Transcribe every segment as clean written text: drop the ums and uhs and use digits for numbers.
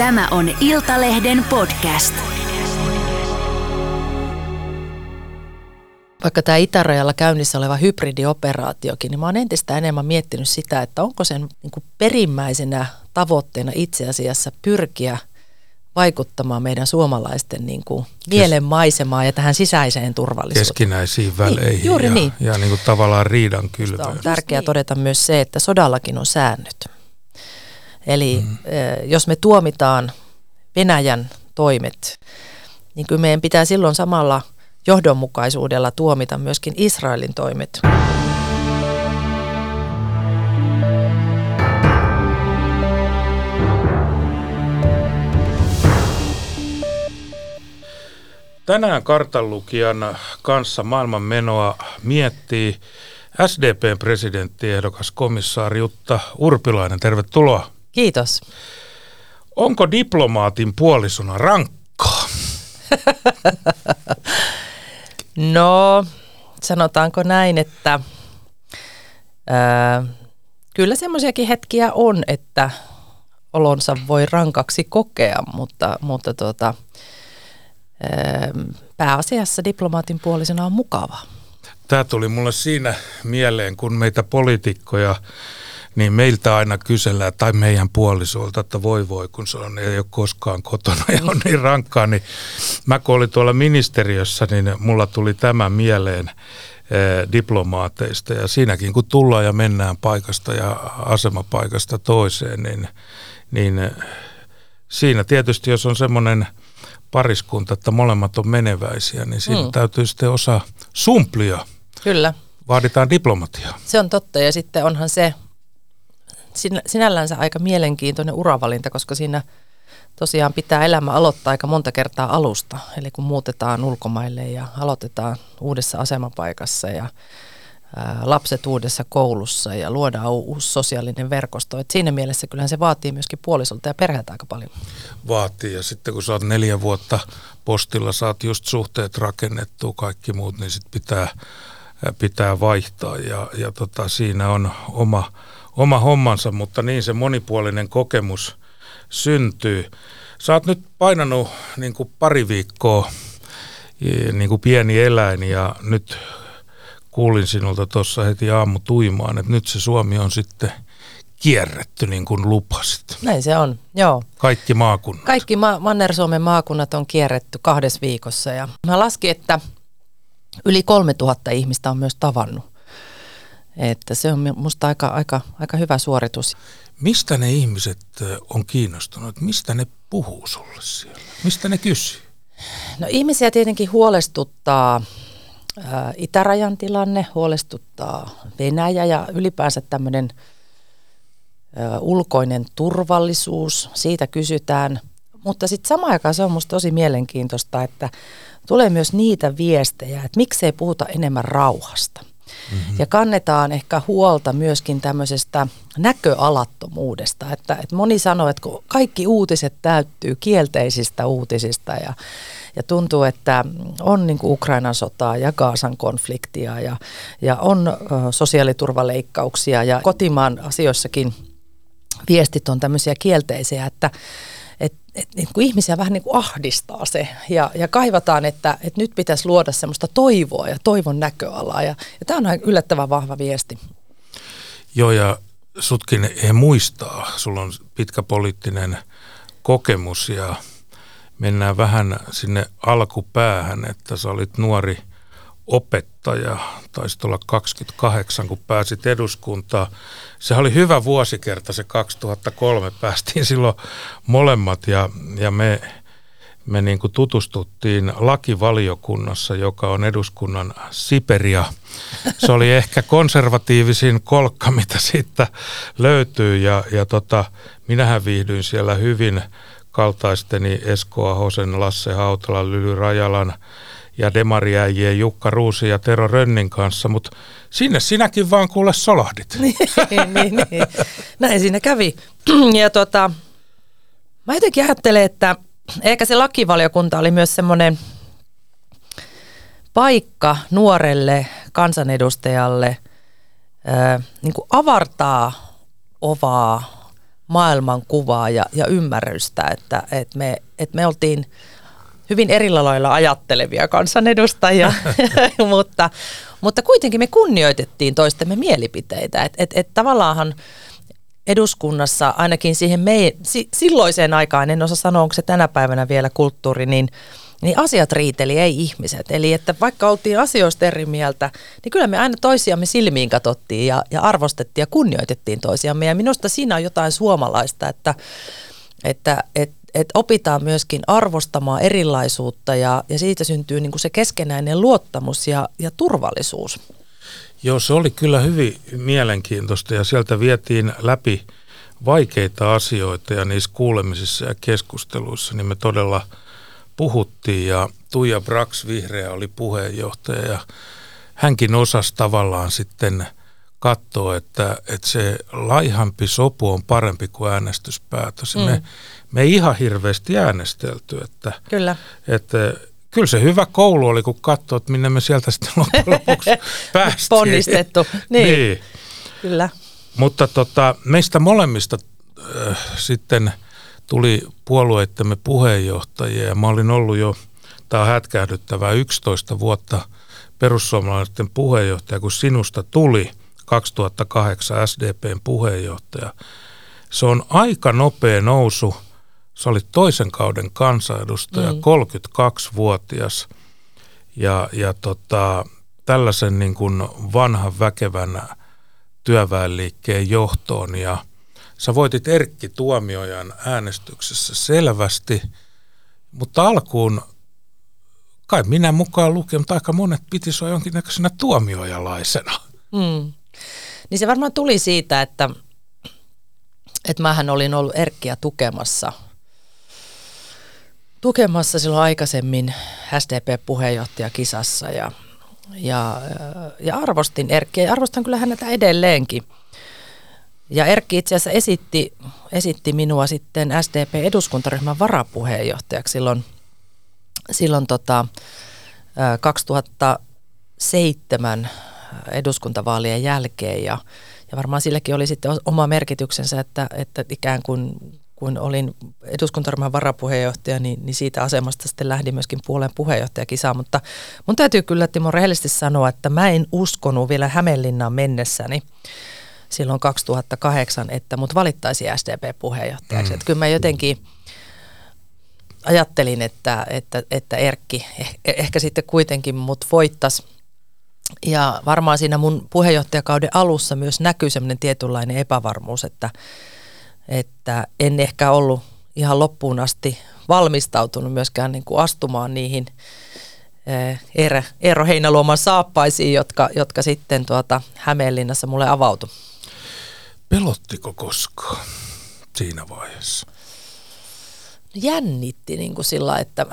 Tämä on Iltalehden podcast. Vaikka tämä itärajalla käynnissä oleva hybridioperaatiokin, niin mä oon entistä enemmän miettinyt sitä, että onko sen niin perimmäisenä tavoitteena itse asiassa pyrkiä vaikuttamaan meidän suomalaisten niin kuin mielenmaisemaan ja tähän sisäiseen turvallisuuteen. Keskinäisiin väleihin niin, juuri niin. Ja niin kuin tavallaan riidan kylvöön. On tärkeää todeta myös se, että sodallakin on säännöt. Eli jos me tuomitaan Venäjän toimet, niin kyllä meidän pitää silloin samalla johdonmukaisuudella tuomita myöskin Israelin toimet. Tänään kartanlukijan kanssa maailmanmenoa miettii SDP:n presidenttiehdokas komissaari Jutta Urpilainen. Tervetuloa. Kiitos. Onko diplomaatin puolisona rankkaa? No, sanotaanko näin, että kyllä semmoisiakin hetkiä on, että olonsa voi rankaksi kokea, mutta pääasiassa diplomaatin puolisena on mukavaa. Tämä tuli mulle siinä mieleen, kun meitä poliitikkoja, niin meiltä aina kysellään, tai meidän puolisolta, että voi, kun se on, ei ole koskaan kotona ja on niin rankkaa. Niin mä kun olin tuolla ministeriössä, niin mulla tuli tämä mieleen diplomaateista. Ja siinäkin, kun tullaan ja mennään paikasta ja asemapaikasta toiseen, niin siinä tietysti, jos on semmoinen pariskunta, että molemmat on meneväisiä, niin siinä täytyy sitten osaa sumplia. Kyllä. Vaaditaan diplomatiaa. Se on totta, ja sitten onhan se sinällänsä aika mielenkiintoinen uravalinta, koska siinä tosiaan pitää elämä aloittaa aika monta kertaa alusta. Eli kun muutetaan ulkomaille ja aloitetaan uudessa asemapaikassa ja lapset uudessa koulussa ja luodaan uusi sosiaalinen verkosto. Et siinä mielessä kyllähän se vaatii myöskin puolisolta ja perheeltä aika paljon. Vaatii, ja sitten kun sä oot 4 vuotta postilla, saat just suhteet rakennettua, kaikki muut, niin sit pitää vaihtaa ja siinä on oma hommansa, mutta niin se monipuolinen kokemus syntyy. Sä oot nyt painanut niin kuin pari viikkoa niin kuin pieni eläin, ja nyt kuulin sinulta tuossa heti aamutuimaan, että nyt se Suomi on sitten kierretty niin kuin lupasit. Näin se on, joo. Kaikki maakunnat. Kaikki Manner-Suomen maakunnat on kierretty 2 viikossa, ja mä laskin, että yli 3000 ihmistä on myös tavannut. Että se on musta aika hyvä suoritus. Mistä ne ihmiset on kiinnostuneet? Mistä ne puhuu sulle siellä? Mistä ne kysyy? No, ihmisiä tietenkin huolestuttaa itärajan tilanne, huolestuttaa Venäjä ja ylipäänsä tämmöinen ulkoinen turvallisuus. Siitä kysytään. Mutta sitten samaan aikaan se on musta tosi mielenkiintoista, että tulee myös niitä viestejä, että miksei puhuta enemmän rauhasta. Mm-hmm. Ja kannetaan ehkä huolta myöskin tämmöisestä näköalattomuudesta, että moni sanoo, että kun kaikki uutiset täyttyy kielteisistä uutisista ja tuntuu, että on niin kuin Ukrainan sotaa ja Gaasan konfliktia ja on sosiaaliturvaleikkauksia ja kotimaan asioissakin viestit on tämmöisiä kielteisiä, että niin kuin ihmisiä vähän niin kuin ahdistaa se ja kaivataan, että nyt pitäisi luoda semmoista toivoa ja toivon näköalaa. Ja tämä on yllättävän vahva viesti. Joo, ja sutkin he muistaa. Sulla on pitkä poliittinen kokemus ja mennään vähän sinne alkupäähän, että sä olit nuori opettaja, taisit olla 28, kun pääsit eduskuntaan. Se oli hyvä vuosikerta, se 2003. Päästiin silloin molemmat ja me niin kuin tutustuttiin lakivaliokunnassa, joka on eduskunnan Siperia. Se oli ehkä konservatiivisin kolkka, mitä siitä löytyy ja minähän viihdyin siellä hyvin kaltaisteni Esko Ahosen, Lasse Hautalan, Lyly Rajalan ja demariäijien Jukka Ruusi ja Tero Rönnin kanssa, mutta sinne sinäkin vaan kuule solahdit. niin. Näin siinä kävi. Ja mä jotenkin ajattelen, että ehkä se lakivaliokunta oli myös semmoinen paikka nuorelle kansanedustajalle niin kuin avartaa ovaa maailmankuvaa ja ymmärrystä, että me oltiin hyvin erillä lailla ajattelevia kansanedustajia, mutta kuitenkin me kunnioitettiin toistemme mielipiteitä, että tavallaanhan eduskunnassa ainakin siihen silloiseen aikaan, en osaa sanoa, onko se tänä päivänä vielä kulttuuri, niin asiat riiteli, ei ihmiset. Eli että vaikka oltiin asioista eri mieltä, niin kyllä me aina toisiamme silmiin katsottiin ja arvostettiin ja kunnioitettiin toisiamme. Ja minusta siinä on jotain suomalaista, että opitaan myöskin arvostamaan erilaisuutta ja siitä syntyy niin kuin se keskenäinen luottamus ja turvallisuus. Joo, se oli kyllä hyvin mielenkiintoista ja sieltä vietiin läpi vaikeita asioita ja niissä kuulemisissa ja keskusteluissa niin me todella puhuttiin ja Tuija Brax Vihreä oli puheenjohtaja ja hänkin osasi tavallaan sitten katsoa, että se laihampi sopu on parempi kuin äänestyspäätös. Mm. Me ei ihan hirveästi äänestelty, että kyllä. Kyllä se hyvä koulu oli, kun katsoi, että minne me sieltä sitten lopuksi päästiin. Ponnistettu, niin. Kyllä. Mutta meistä molemmista sitten tuli puolueittemme puheenjohtajia ja mä olin ollut jo, tämä on hätkähdyttävää, 11 vuotta perussuomalaisten puheenjohtaja, kun sinusta tuli 2008 SDPn puheenjohtaja. Se on aika nopea nousu. Se oli toisen kauden kansanedustaja, 32-vuotias ja tällaisen niin kuin vanhan väkevän työväenliikkeen johtoon. Ja sä voitit Erkki Tuomiojan äänestyksessä selvästi, mutta alkuun, kai minä mukaan lukien, mutta aika monet piti sua jonkinnäköisenä tuomiojalaisena. Mm. Niin se varmaan tuli siitä, että mähän olin ollut Erkkiä tukemassa silloin aikaisemmin SDP-puheenjohtajakisassa ja arvostin Erkkiä ja arvostan kyllä häntä edelleenkin. Ja Erkki itse asiassa esitti minua sitten SDP-eduskuntaryhmän varapuheenjohtajaksi silloin 2007 eduskuntavaalien jälkeen ja varmaan silläkin oli sitten oma merkityksensä, että ikään kuin kun olin eduskuntaryhmän varapuheenjohtaja, niin siitä asemasta sitten lähdin myöskin puolueen puheenjohtajakisaan. Mutta mun täytyy kyllä, Timo, rehellisesti sanoa, että mä en uskonut vielä Hämeenlinnaan mennessäni silloin 2008, että mut valittaisi SDP-puheenjohtajaksi. Että kyllä mä jotenkin ajattelin, että Erkki ehkä sitten kuitenkin mut voittaisi. Ja varmaan siinä mun puheenjohtajakauden alussa myös näkyy semmoinen tietynlainen epävarmuus, että en ehkä ollut ihan loppuun asti valmistautunut myöskään niin kuin astumaan niihin Eero Heinaluoman saappaisiin, jotka sitten Hämeenlinnassa mulle avautui. Pelottiko koskaan siinä vaiheessa? Jännitti niin kuin sillä, että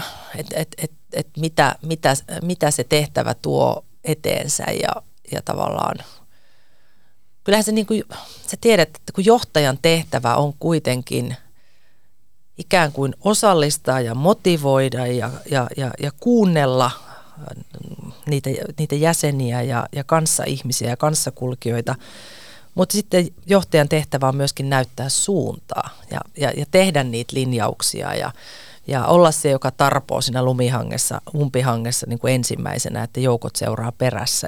mitä se tehtävä tuo eteensä ja tavallaan. Kyllähän se, niin kuin sä tiedät, että kun johtajan tehtävä on kuitenkin ikään kuin osallistaa ja motivoida ja kuunnella niitä jäseniä ja kanssaihmisiä ja kanssakulkijoita, mutta sitten johtajan tehtävä on myöskin näyttää suuntaa ja tehdä niitä linjauksia ja olla se, joka tarpoo siinä umpihangessa niin kuin ensimmäisenä, että joukot seuraa perässä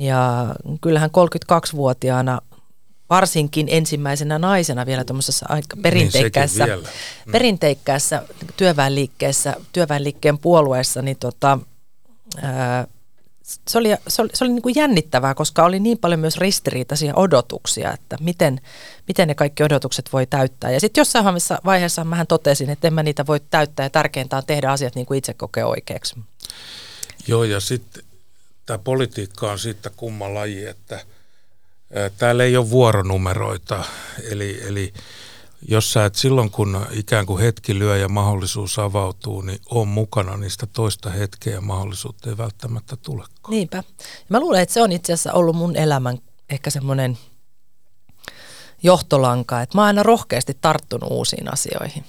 ja kyllähän 32-vuotiaana, varsinkin ensimmäisenä naisena vielä tuommoisessa aika perinteikkäässä työväenliikkeen puolueessa, niin se oli niin kuin jännittävää, koska oli niin paljon myös ristiriitaisia odotuksia, että miten ne kaikki odotukset voi täyttää. Ja sitten jossain vaiheessa mähän totesin, että en mä niitä voi täyttää ja tärkeintä on tehdä asiat niin kuin itse kokee oikeaksi. Joo, ja sitten tämä politiikka on siitä kumma laji, että täällä ei ole vuoronumeroita, eli jos sä et silloin, kun ikään kuin hetki lyö ja mahdollisuus avautuu, niin on mukana niistä toista hetkeä ja mahdollisuutta ei välttämättä tulekaan. Niinpä. Mä luulen, että se on itse asiassa ollut mun elämän ehkä semmoinen johtolanka, että mä oon aina rohkeasti tarttunut uusiin asioihin.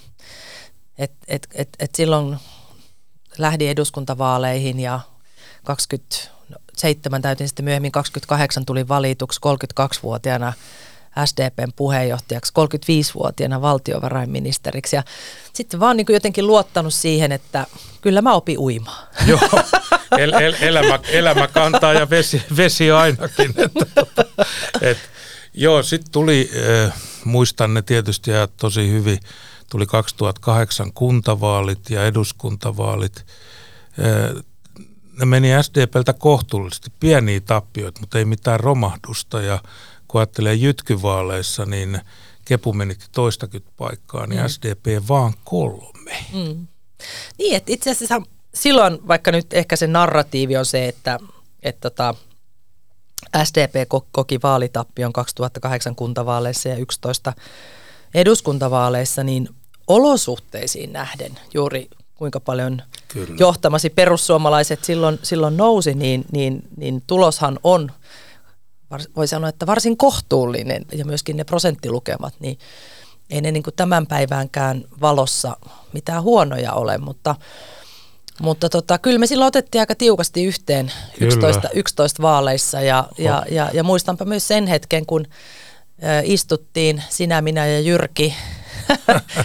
Et silloin lähdin eduskuntavaaleihin ja 27 täytin sitten myöhemmin 28 tuli valituksi 32-vuotiaana SDPn puheenjohtajaksi, 35-vuotiaana valtiovarainministeriksi ja sitten vaan niin kuin jotenkin luottanut siihen, että kyllä mä opin uimaan. Joo, elämä kantaa ja vesi ainakin. Joo, sitten tuli, muistan ne tietysti ja tosi hyvin, tuli 2008 kuntavaalit ja eduskuntavaalit. Ne meni SDPltä kohtuullisesti, pieniä tappioita, mutta ei mitään romahdusta ja kun ajattelee jytkyvaaleissa, niin Kepu menikin toistakymmentä paikkaa, niin SDP vaan 3. Mm. Niin, että itse asiassa silloin, vaikka nyt ehkä se narratiivi on se, että SDP koki vaalitappion 2008 kuntavaaleissa ja 11 eduskuntavaaleissa, niin olosuhteisiin nähden juuri kuinka paljon kyllä johtamasi perussuomalaiset silloin nousi, niin tuloshan on, voi sanoa, että varsin kohtuullinen ja myöskin ne prosenttilukemat, niin ei ne niin kuin tämän päiväänkään valossa mitään huonoja ole, mutta kyllä me silloin otettiin aika tiukasti yhteen 11 vaaleissa ja muistanpa myös sen hetken, kun istuttiin sinä, minä ja Jyrki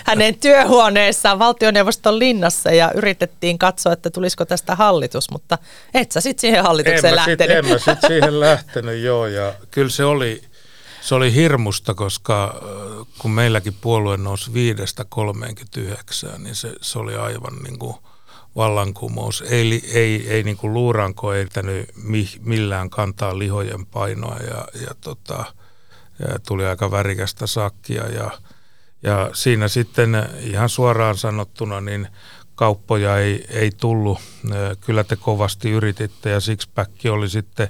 hänen työhuoneessaan valtioneuvoston linnassa ja yritettiin katsoa, että tulisiko tästä hallitus, mutta et sä sitten siihen hallitukseen lähtenyt. En mä sitten siihen lähtenyt, joo. Ja kyllä se oli hirmusta, koska kun meilläkin puolue nousi 5-39, niin se oli aivan niin kuin vallankumous. Ei niin kuin luuranko etänyt millään kantaa lihojen painoa ja tuli aika värikästä sakkia ja siinä sitten ihan suoraan sanottuna niin kauppoja ei tullut. Kyllä te kovasti yrititte ja sixpack oli sitten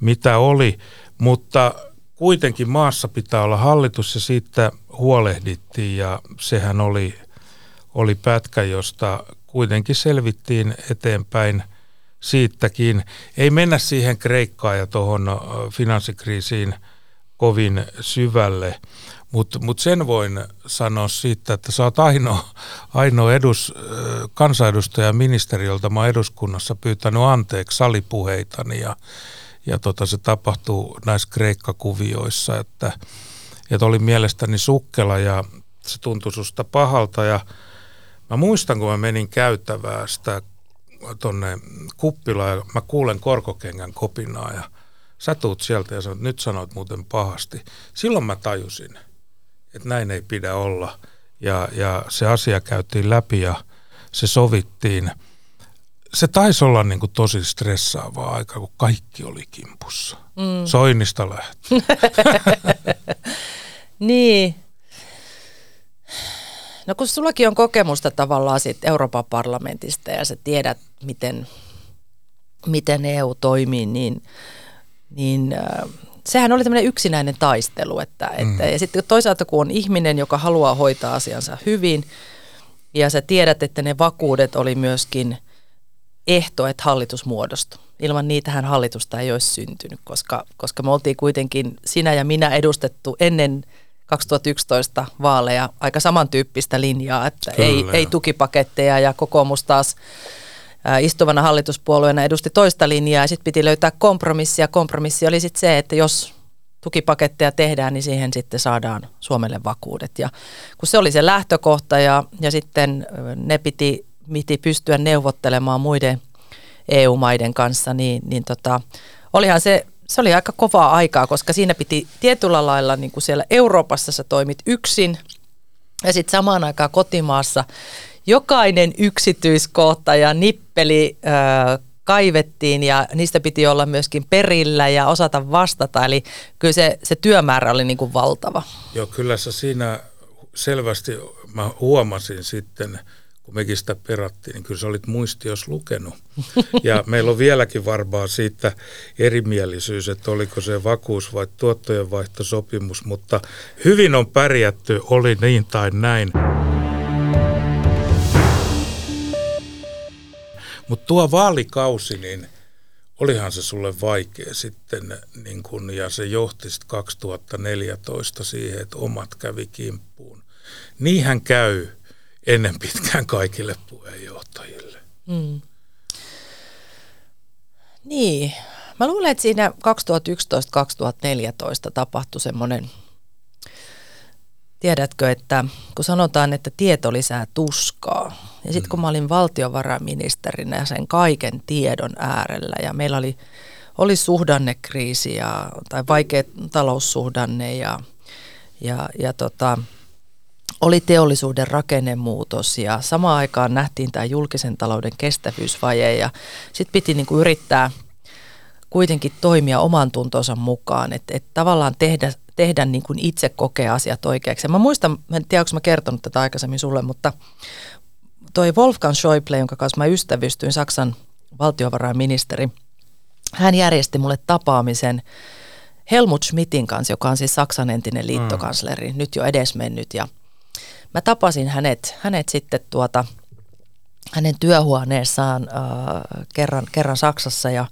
mitä oli, mutta kuitenkin maassa pitää olla hallitus ja siitä huolehdittiin ja sehän oli pätkä, josta kuitenkin selvittiin eteenpäin siitäkin. Ei mennä siihen Kreikkaan ja tuohon finanssikriisiin kovin syvälle, mutta sen voin sanoa siitä, että sä oot ainoa kansanedustaja ministeri, jolta mä oon eduskunnassa pyytänyt anteeksi salipuheitani ja se tapahtuu näissä Kreikka-kuvioissa, että oli mielestäni sukkela ja se tuntui susta pahalta ja mä muistan, kun mä menin käytävää sitä tonne kuppilaan ja mä kuulen korkokengän kopinaa ja sä tuut sieltä ja sanot, nyt sanoit muuten pahasti. Silloin mä tajusin, että näin ei pidä olla. Ja se asia käytiin läpi ja se sovittiin. Se taisi olla niin kuin tosi stressaavaa aikaa, kun kaikki oli kimpussa. Mm. Soinista lähti. Niin. No kun sullakin on kokemusta tavallaan siitä Euroopan parlamentista ja sä tiedät, miten EU toimii, niin sehän oli tämmöinen yksinäinen taistelu. Ja sitten toisaalta kun on ihminen, joka haluaa hoitaa asiansa hyvin, ja sä tiedät, että ne vakuudet oli myöskin ehto, että hallitus muodostui. Ilman niitähän hallitusta ei olisi syntynyt, koska me oltiin kuitenkin sinä ja minä edustettu ennen 2011 vaaleja aika samantyyppistä linjaa, että ei tukipaketteja ja kokoomus taas istuvana hallituspuolueena edusti toista linjaa ja sitten piti löytää kompromissia. Kompromissi oli sitten se, että jos tukipaketteja tehdään, niin siihen sitten saadaan Suomelle vakuudet. Ja kun se oli se lähtökohta ja sitten ne piti pystyä neuvottelemaan muiden EU-maiden kanssa, niin olihan se oli aika kovaa aikaa, koska siinä piti tietyllä lailla, niin kuin siellä Euroopassa sä toimit yksin ja sitten samaan aikaan kotimaassa jokainen yksityiskohta ja nippeli kaivettiin ja niistä piti olla myöskin perillä ja osata vastata. Eli kyllä se työmäärä oli niin kuin valtava. Joo, kyllä se siinä selvästi, mä huomasin sitten, kun mekin sitä perattiin, niin kyllä sä olit muistiossa lukenut. Ja meillä on vieläkin varmaan siitä erimielisyys, että oliko se vakuus- vai tuottojenvaihtosopimus, mutta hyvin on pärjätty, oli niin tai näin. Mutta tuo vaalikausi, niin olihan se sulle vaikea sitten, niin kun, ja se johti sitten 2014 siihen, että omat kävi kimppuun. Niinhän käy ennen pitkään kaikille puheenjohtajille. Mm. Niin, mä luulen, että siinä 2011-2014 tapahtui semmoinen Tiedätkö, että kun sanotaan, että tieto lisää tuskaa, ja sitten kun mä olin valtiovarainministerinä sen kaiken tiedon äärellä, ja meillä oli suhdannekriisi tai vaikea taloussuhdanne ja oli teollisuuden rakennemuutos ja samaan aikaan nähtiin tämä julkisen talouden kestävyysvaje ja sitten piti niinku yrittää kuitenkin toimia oman tuntonsa mukaan, että tavallaan tehdä niin kuin itse kokea asiat oikeaksi. Ja mä muistan, en tiedä, onko mä kertonut tätä aikaisemmin sulle, mutta toi Wolfgang Schäuble, jonka kanssa mä ystävystyin, Saksan valtiovarainministeri, hän järjesti mulle tapaamisen Helmut Schmidtin kanssa, joka on siis Saksan entinen liittokansleri, nyt jo edesmennyt. Ja mä tapasin hänet sitten hänen työhuoneessaan kerran Saksassa ja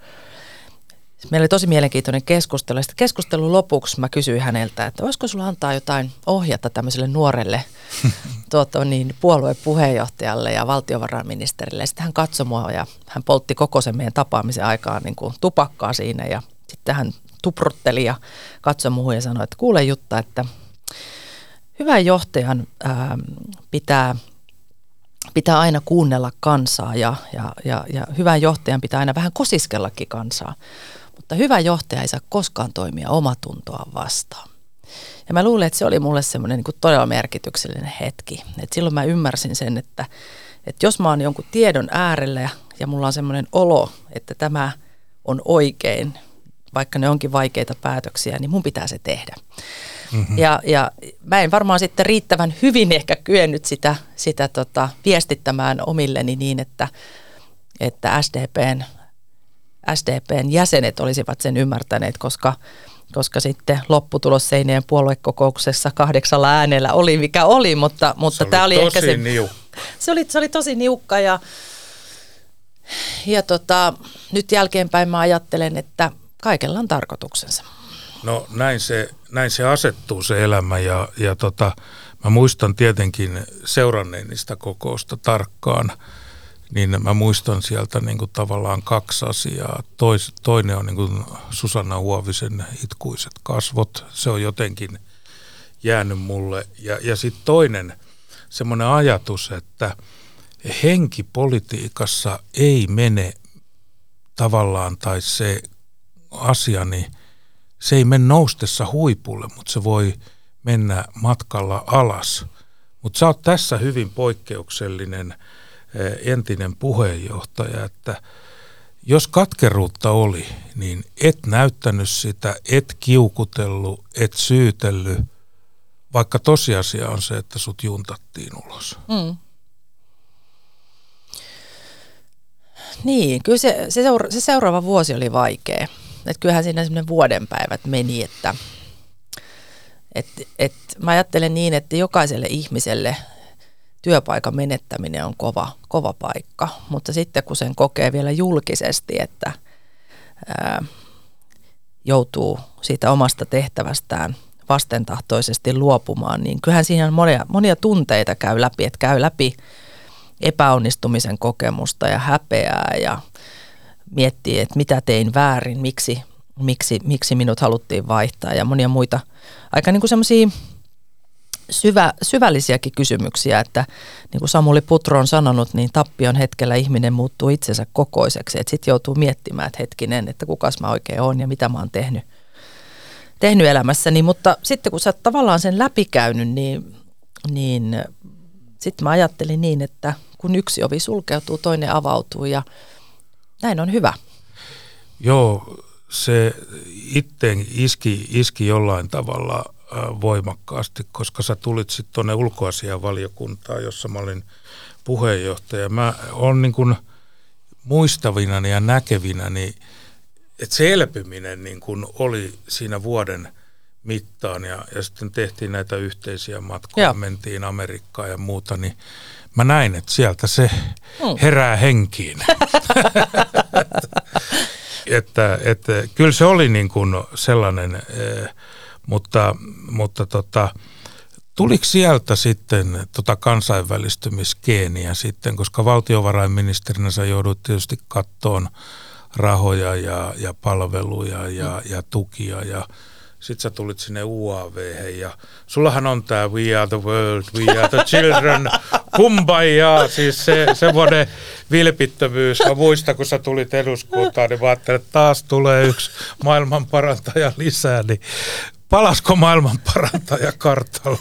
meillä oli tosi mielenkiintoinen keskustelu. Ja sitten keskustelun lopuksi mä kysyin häneltä, että olisiko sulla antaa jotain ohjata tämmöiselle nuorelle puoluepuheenjohtajalle ja valtiovarainministerille. Ja sitten hän katsoi mua ja hän poltti koko sen meidän tapaamisen aikaan niin kuin tupakkaa siinä. Ja sitten hän tuprutteli ja katsoi muuhun ja sanoi, että kuule Jutta, että hyvän johtajan pitää aina kuunnella kansaa ja hyvän johtajan pitää aina vähän kosiskellakin kansaa. Mutta hyvä johtaja ei saa koskaan toimia omatuntoa vastaan. Ja mä luulen, että se oli mulle semmoinen niin kuin todella merkityksellinen hetki. Et silloin mä ymmärsin sen, että jos mä oon jonkun tiedon äärellä ja mulla on semmoinen olo, että tämä on oikein, vaikka ne onkin vaikeita päätöksiä, niin mun pitää se tehdä. Mm-hmm. Ja mä en varmaan sitten riittävän hyvin ehkä kyennyt sitä viestittämään omilleni niin, että SDPn jäsenet olisivat sen ymmärtäneet, koska sitten lopputulos Seinäjoen puoluekokouksessa 8 äänellä oli mikä oli, mutta tämä oli ehkä se oli tosi niukka ja nyt jälkeenpäin mä ajattelen, että kaikella on tarkoituksensa. No näin se asettuu se elämä ja mä muistan tietenkin seuranneeni sitä kokousta tarkkaan. Niin mä muistan sieltä niin kuin tavallaan 2 asiaa. Toinen on niin kuin Susanna Huovisen itkuiset kasvot. Se on jotenkin jäänyt mulle. Ja sitten toinen semmoinen ajatus, että henki politiikassa ei mene tavallaan, tai se asia, niin se ei mene noustessa huipulle, mutta se voi mennä matkalla alas. Mutta sä oot tässä hyvin poikkeuksellinen entinen puheenjohtaja, että jos katkeruutta oli, niin et näyttänyt sitä, et kiukutellut, et syytellyt, vaikka tosiasia on se, että sut juntattiin ulos. Mm. Niin, kyllä se seuraava vuosi oli vaikea. Et kyllähän siinä semmoinen vuodenpäivät meni, että mä ajattelen niin, että jokaiselle ihmiselle työpaikan menettäminen on kova paikka, mutta sitten kun sen kokee vielä julkisesti, että joutuu siitä omasta tehtävästään vastentahtoisesti luopumaan, niin kyllähän siinä monia tunteita käy läpi, että käy läpi epäonnistumisen kokemusta ja häpeää ja miettii, että mitä tein väärin, miksi minut haluttiin vaihtaa ja monia muita aika niin kuin semmoisia syvällisiäkin kysymyksiä, että niin kuin Samuli Putro on sanonut, niin tappion hetkellä ihminen muuttuu itsensä kokoiseksi. Sitten joutuu miettimään, että hetkinen, että kukas mä oikein oon ja mitä mä oon tehnyt elämässäni. Mutta sitten kun sä oot tavallaan sen läpikäynyt, niin sitten mä ajattelin niin, että kun yksi ovi sulkeutuu, toinen avautuu ja näin on hyvä. Joo, se itteen iski jollain tavalla voimakkaasti, koska sä tulit sitten tuonne ulkoasiainvaliokuntaan, jossa mä olin puheenjohtaja. Mä olen niin kuin muistavinani ja näkevinäni, että se elpyminen niin kuin oli siinä vuoden mittaan ja sitten tehtiin näitä yhteisiä matkoja, mentiin Amerikkaan ja muuta, niin mä näin, että sieltä se herää henkiin. että kyllä se oli niin kuin sellainen. Mutta tuliko sieltä sitten kansainvälistymisgeeniä sitten, koska valtiovarainministerinä sä joudut tietysti kattoon rahoja ja palveluja ja tukia ja Sitten sä tulit sinne UAV:hen ja sullahan on tää We are the world, we are the children, kumbaya, siis se semmoinen vilpittömyys. Mä muistan, kun sä tulit eduskuntaan, niin mä ajattelin, että taas tulee yksi maailmanparantaja lisää, niin palasko maailmanparantaja kartalle?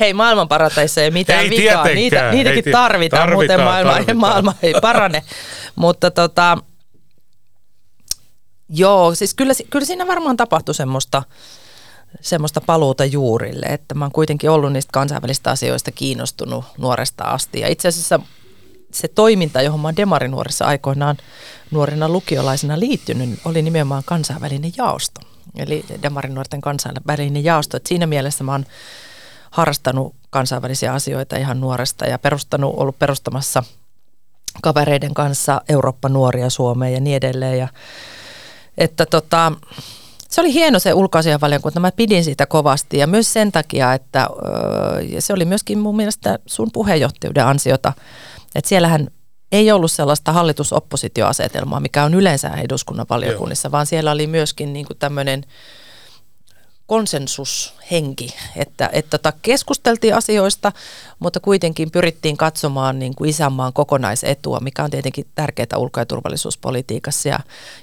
Hei, maailmanparantajissa ei mitään ei vikaa, niitäkin tarvitaan, muuten maailma ei parane, mutta joo, siis kyllä siinä varmaan tapahtui semmoista paluuta juurille, että mä oon kuitenkin ollut niistä kansainvälisistä asioista kiinnostunut nuoresta asti. Ja itse asiassa se toiminta, johon mä oon demarinuorissa aikoinaan nuorena lukiolaisena liittynyt, oli nimenomaan kansainvälinen jaosto. Eli demarinuorten kansainvälinen jaosto. Et siinä mielessä mä oon harrastanut kansainvälisiä asioita ihan nuoresta ja ollut perustamassa kavereiden kanssa Eurooppa-nuoria Suomeen ja niin edelleen. Ja että se oli hieno se ulkoasiainvaliokunta, mä pidin siitä kovasti ja myös sen takia, että se oli myöskin mun mielestä sun puheenjohtajuuden ansiota, että siellähän ei ollut sellaista hallitus-oppositioasetelmaa, mikä on yleensä eduskunnan valiokunnissa, Joo. vaan siellä oli myöskin niinku tämmöinen konsensushenki, että keskusteltiin asioista, mutta kuitenkin pyrittiin katsomaan niin kuin isänmaan kokonaisetua, mikä on tietenkin tärkeää ulko- ja turvallisuuspolitiikassa. Ja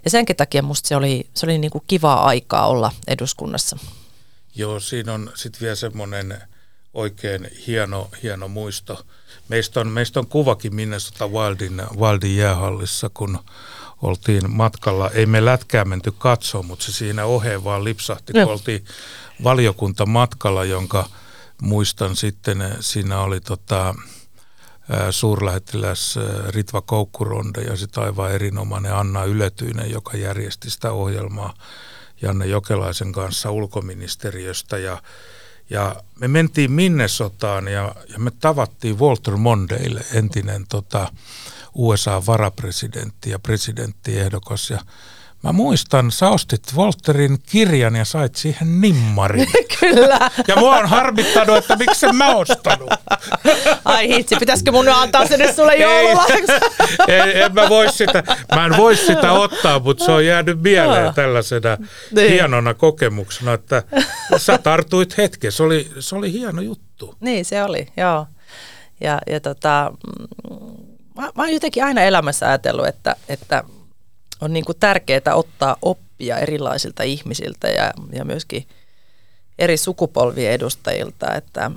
senkin takia musta se oli niin kuin kivaa aikaa olla eduskunnassa. Joo, siinä on sitten vielä semmoinen oikein hieno muisto. Meistä on kuvakin Minnesota Wildin jäähallissa, kun oltiin matkalla, ei me lätkään menty katsoa, mutta se siinä oheen vaan lipsahti, kun oltiin valiokuntamatkalla, jonka muistan sitten, siinä oli suurlähettiläs Ritva Koukkuronde ja sitten aivan erinomainen Anna Yletyinen, joka järjesti sitä ohjelmaa Janne Jokelaisen kanssa ulkoministeriöstä ja me mentiin Minnesotaan ja me tavattiin Walter Mondale, entinen USA-varapresidentti ja presidenttiehdokas. Ja mä muistan, sä ostit Walterin kirjan ja sait siihen nimmarin. Kyllä. Ja mua on harmittanut, että miksen mä ostanut. Ai hitsi, pitäisikö mun antaa sen nyt sulle joululahjaksi? Mä en voi sitä ottaa, mutta se on jäänyt mieleen tällaisena hienona kokemuksena, että sä tartuit hetken. Se oli hieno juttu. Niin, se oli, joo. Mä oon jotenkin aina elämässä ajatellut, että on niin kuin tärkeää ottaa oppia erilaisilta ihmisiltä ja myöskin eri sukupolvien edustajilta. Että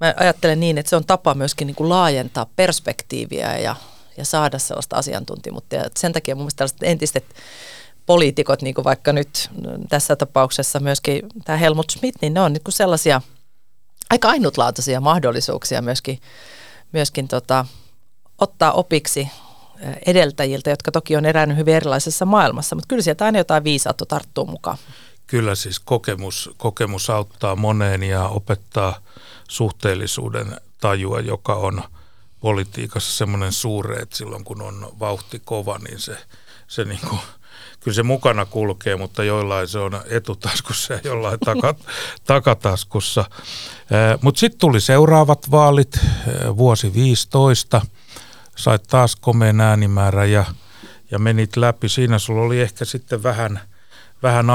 mä ajattelen niin, että se on tapa myöskin niin kuin laajentaa perspektiiviä ja saada sellaista asiantuntimuutta. Ja sen takia mun mielestä tällaiset entiset poliitikot, niin kuin vaikka nyt tässä tapauksessa myöskin tämä Helmut Schmidt, niin ne on niin kuin sellaisia aika ainutlaatuisia mahdollisuuksia myöskin ottaa opiksi edeltäjiltä, jotka toki on elänyt hyvin erilaisessa maailmassa, mutta kyllä sieltä aina jotain viisautta tarttuu mukaan. Kyllä siis kokemus auttaa moneen ja opettaa suhteellisuuden tajua, joka on politiikassa semmoinen suure, että silloin kun on vauhti kova, niin se niin kuin kyllä se mukana kulkee, mutta joillain se on etutaskussa ja jollain takataskussa. Mutta sitten tuli seuraavat vaalit, vuosi 2015. Sait taas komeen äänimäärän ja menit läpi. Siinä sulla oli ehkä sitten vähän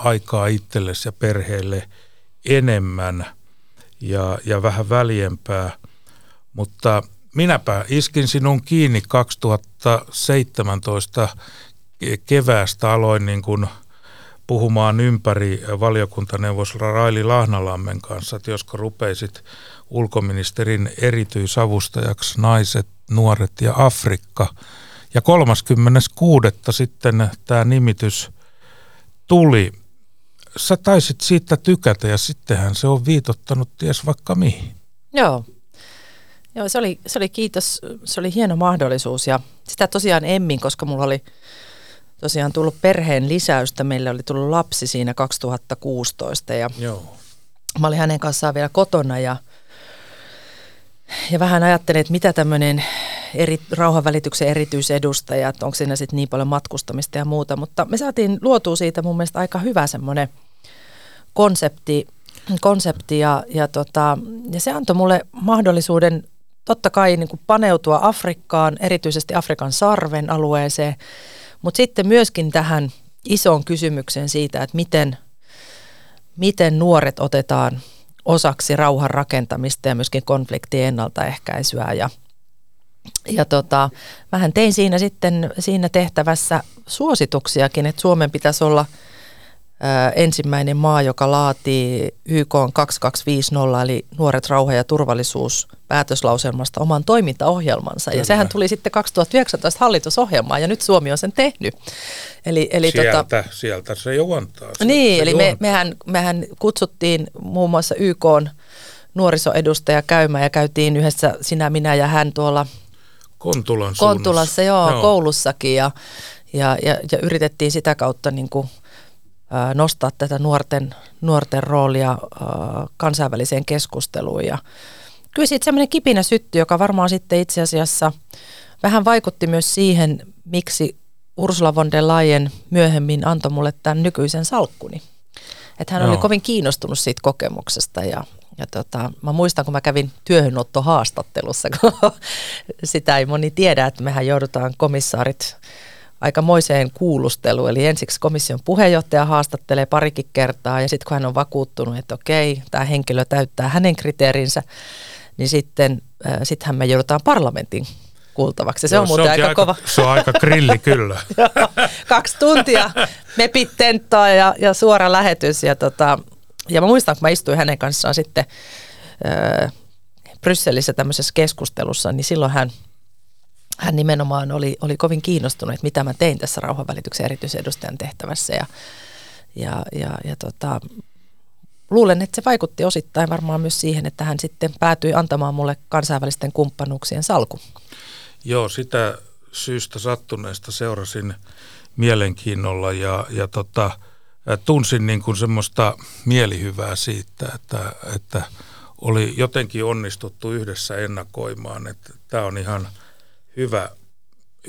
aikaa itsellesi ja perheelle enemmän ja vähän väljempää, mutta minäpä iskin sinun kiinni 2017 keväästä aloin niin kuin puhumaan ympäri valiokuntaneuvos Raili Lahnalammen kanssa, että josko rupeisit ulkoministerin erityisavustajaksi naiset, nuoret ja Afrikka. Ja 36. sitten tämä nimitys tuli. Sä taisit siitä tykätä ja sittenhän se on viitottanut ties vaikka mihin. Joo, se oli kiitos. Se oli hieno mahdollisuus ja sitä tosiaan emmin, koska mulla oli tosiaan tullut perheen lisäystä. Meillä oli tullut lapsi siinä 2016 ja Joo. mä olin hänen kanssaan vielä kotona ja vähän ajattelin, että mitä tämmöinen rauhanvälityksen erityisedustaja, että onko siinä sitten niin paljon matkustamista ja muuta, mutta me saatiin luotua siitä mun mielestä aika hyvä semmoinen konsepti ja se antoi mulle mahdollisuuden totta kai niin kuin paneutua Afrikkaan, erityisesti Afrikan sarven alueeseen, Mutta sitten myöskin tähän isoon kysymykseen siitä, että miten nuoret otetaan osaksi rauhan rakentamista ja myöskin konfliktien ennaltaehkäisyä. Ja vähän tein siinä tehtävässä suosituksiakin, että Suomen pitäisi olla ensimmäinen maa, joka laatii YK:n 2250 eli Nuoret, rauha ja turvallisuus päätöslauselmasta oman toimintaohjelmansa. Kyllä. Ja sehän tuli sitten 2019 hallitusohjelmaan ja nyt Suomi on sen tehnyt. Sieltä se juontaa. Niin, eli mehän kutsuttiin muun muassa YK:n nuorisoedustaja käymään ja käytiin yhdessä sinä, minä ja hän tuolla Kontulassa koulussakin ja yritettiin sitä kautta niin kuin nostaa tätä nuorten roolia kansainväliseen keskusteluun. Ja kyllä siitä semmoinen kipinä syttyi, joka varmaan sitten itse asiassa vähän vaikutti myös siihen, miksi Ursula von der Leyen myöhemmin antoi mulle tämän nykyisen salkkuni. Että hän oli kovin kiinnostunut siitä kokemuksesta ja mä muistan, kun mä kävin työhönottohaastattelussa, kun sitä ei moni tiedä, että mehän joudutaan komissaarit aikamoiseen kuulusteluun. Eli ensiksi komission puheenjohtaja haastattelee parikin kertaa ja sitten kun hän on vakuuttunut, että okei, tämä henkilö täyttää hänen kriteerinsä, niin sittenhän me joudutaan parlamentin kuultavaksi. Se on muuten aika kova. Se on aika grilli kyllä. 2 tuntia mepit tenttaa ja suora lähetys. Ja mä muistan, kun mä istuin hänen kanssaan sitten Brysselissä tämmöisessä keskustelussa, niin silloin hän nimenomaan oli kovin kiinnostunut, että mitä mä tein tässä rauhanvälityksen erityisedustajan tehtävässä. Ja luulen, että se vaikutti osittain varmaan myös siihen, että hän sitten päätyi antamaan mulle kansainvälisten kumppanuuksien salkun. Joo, sitä syystä sattuneesta seurasin mielenkiinnolla ja tunsin niin kuin semmoista mielihyvää siitä, että oli jotenkin onnistuttu yhdessä ennakoimaan, että tämä on ihan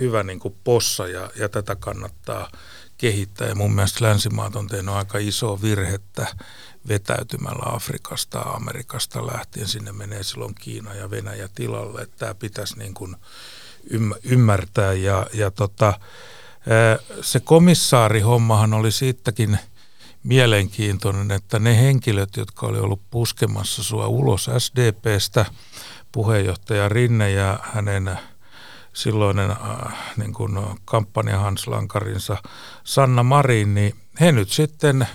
hyvä niin kuin possa ja tätä kannattaa kehittää. Ja mun mielestä länsimaat on tehnyt aika isoa virhettä vetäytymällä Afrikasta, Amerikasta lähtien. Sinne menee silloin Kiina ja Venäjä tilalle. Että tämä pitäisi niin kuin ymmärtää. Ja se komissaarihommahan oli siitäkin mielenkiintoinen, että ne henkilöt, jotka oli ollut puskemassa sua ulos SDPstä, puheenjohtaja Rinne ja hänen silloinen niin kuin kampanja Hans Lankarinsa Sanna Marin, niin he nyt sitten,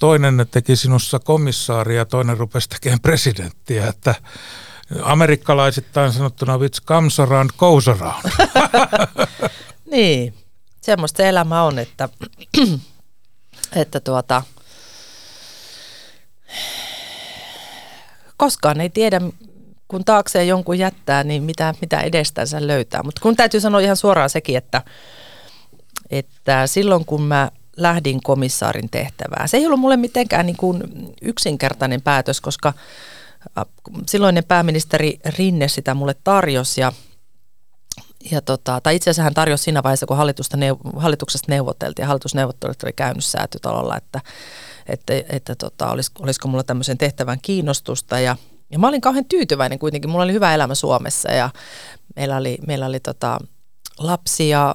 toinen teki sinussa komissaaria ja toinen rupesi tekemään presidenttiä, että amerikkalaisittain sanottuna which comes around goes around. Niin, semmoista elämä on, että koskaan ei tiedä, kun taakseen jonkun jättää, niin mitä edestänsä löytää. Mutta kun täytyy sanoa ihan suoraan sekin, että silloin kun mä lähdin komissaarin tehtävään, se ei ollut mulle mitenkään niin kuin yksinkertainen päätös, koska silloinen pääministeri Rinne sitä mulle tarjosi. Tai itse asiassa hän tarjosi siinä vaiheessa, kun hallituksesta neuvoteltiin ja hallitusneuvottelut oli käynyt Säätytalolla, että olisiko mulla tämmöisen tehtävän kiinnostusta ja mä olin kauhean tyytyväinen kuitenkin. Mulla oli hyvä elämä Suomessa ja meillä oli lapsia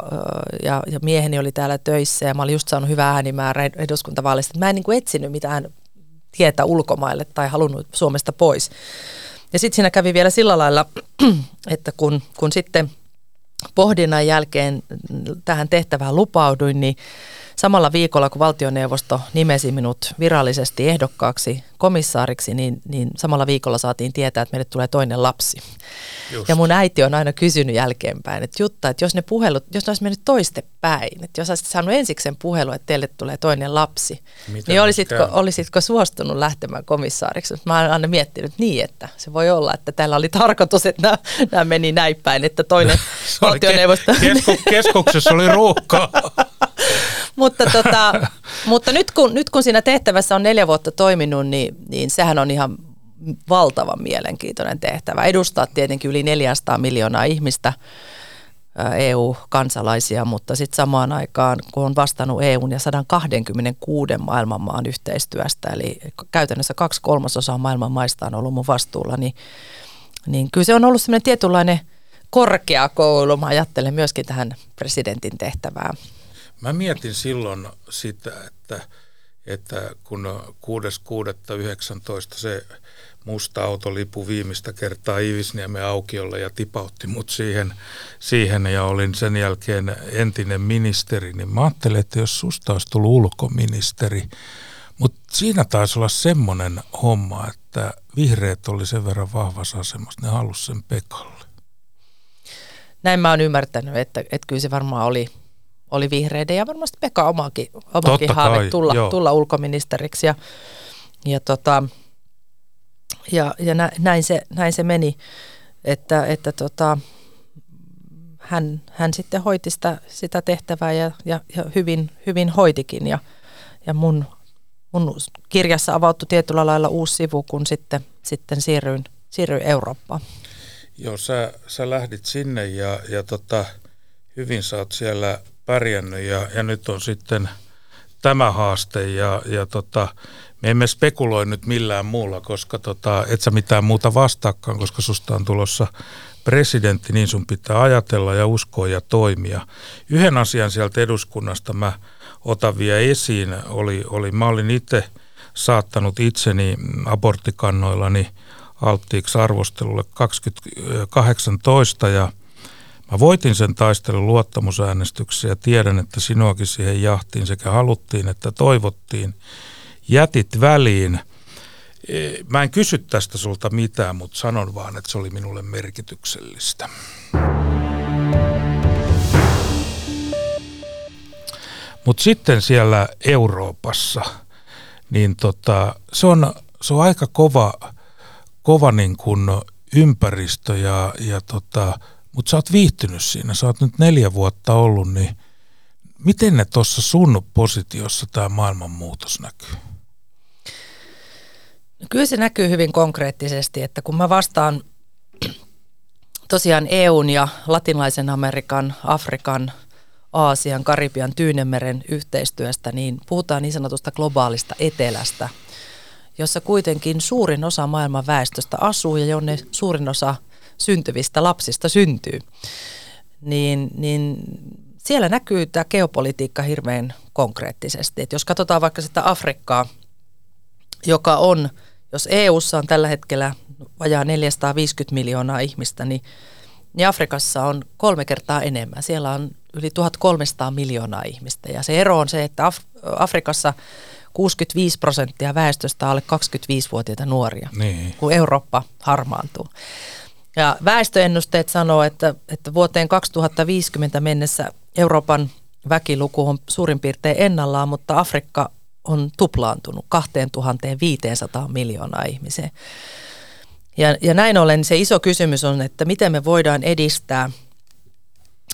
ja mieheni oli täällä töissä ja mä olin just saanut hyvää äänimäärää eduskuntavaaleista. Mä en niin kuin etsinyt mitään tietä ulkomaille tai halunnut Suomesta pois. Ja sitten siinä kävi vielä sillä lailla, että kun sitten pohdinnan jälkeen tähän tehtävään lupauduin, niin samalla viikolla, kun valtioneuvosto nimesi minut virallisesti ehdokkaaksi komissaariksi, niin samalla viikolla saatiin tietää, että meille tulee toinen lapsi. Just. Ja mun äiti on aina kysynyt jälkeenpäin, että Jutta, että jos ne olisi mennyt toistepäin, että jos olisit saanut ensiksi sen puhelun, että teille tulee toinen lapsi, mitä niin olisitko suostunut lähtemään komissaariksi? Mä oon aina miettinyt niin, että se voi olla, että täällä oli tarkoitus, että nämä meni näin päin, että toinen valtioneuvosto. Keskuksessa oli ruuhkaa. Mutta nyt kun siinä tehtävässä on 4 vuotta toiminut, niin sehän on ihan valtavan mielenkiintoinen tehtävä. Edustaa tietenkin yli 400 miljoonaa ihmistä, EU-kansalaisia, mutta sitten samaan aikaan, kun on vastannut EUn ja 126 maailmanmaan yhteistyöstä, eli käytännössä 2/3 maailman maista on ollut mun vastuulla, niin kyllä se on ollut semmoinen tietynlainen korkeakoulu? Mä ajattelen myöskin tähän presidentin tehtävään. Mä mietin silloin sitä, että kun 6.6.19 se musta auto lipui viimeistä kertaa Iivisniemen aukiolla ja tipautti mut siihen ja olin sen jälkeen entinen ministeri, niin mä ajattelin, että jos susta olisi tullut ulkoministeri, mutta siinä taisi olla semmoinen homma, että vihreät oli sen verran vahvassa asemassa, ne halusi sen Pekalle. Näin mä oon ymmärtänyt, että kyllä se varmaan oli vihreiden ja varmasti Pekka omakin haave tulla ulkoministeriksi ja näin se meni, että hän sitten hoiti sitä tehtävää ja hyvin hoitikin ja mun kirjassa avautui tietyllä lailla uusi sivu, kun sitten siirryin Eurooppaan. Joo, sä lähdit sinne ja hyvin sä oot siellä pärjännyt ja nyt on sitten tämä haaste ja me emme spekuloi nyt millään muulla, koska et sä mitään muuta vastaakaan, koska susta on tulossa presidentti, niin sun pitää ajatella ja uskoa ja toimia. Yhden asian sieltä eduskunnasta mä otan vielä esiin, mä olin itse saattanut itseni aborttikannoillani alttiiksi arvostelulle 2018 ja mä voitin sen taistelun luottamusäänestyksessä ja tiedän, että sinuakin siihen jahtiin sekä haluttiin että toivottiin. Jätit väliin. Mä en kysy tästä sulta mitään, mutta sanon vaan, että se oli minulle merkityksellistä. Mutta sitten siellä Euroopassa, niin se on aika kova niin kuin ympäristö ja mutta sä oot viihtynyt siinä, sä oot nyt 4 vuotta ollut, niin miten ne tuossa sun positiossa tämä maailmanmuutos näkyy? No kyllä se näkyy hyvin konkreettisesti, että kun mä vastaan tosiaan EUn ja Latinalaisen Amerikan, Afrikan, Aasian, Karibian, Tyynenmeren yhteistyöstä, niin puhutaan niin sanotusta globaalista etelästä, jossa kuitenkin suurin osa maailman väestöstä asuu ja jonne suurin osa syntyvistä lapsista syntyy, niin siellä näkyy tämä geopolitiikka hirveän konkreettisesti. Et jos katsotaan vaikka sitä Afrikkaa, joka on, jos EU:ssa on tällä hetkellä vajaa 450 miljoonaa ihmistä, niin Afrikassa on 3 kertaa enemmän. Siellä on yli 1300 miljoonaa ihmistä ja se ero on se, että Afrikassa 65% väestöstä alle 25-vuotiaita nuoria, niin kun Eurooppa harmaantuu. Ja väestöennusteet sanoo, että vuoteen 2050 mennessä Euroopan väkiluku on suurin piirtein ennallaan, mutta Afrikka on tuplaantunut 2500 miljoonaa ihmiseen. Ja näin ollen se iso kysymys on, että miten me voidaan edistää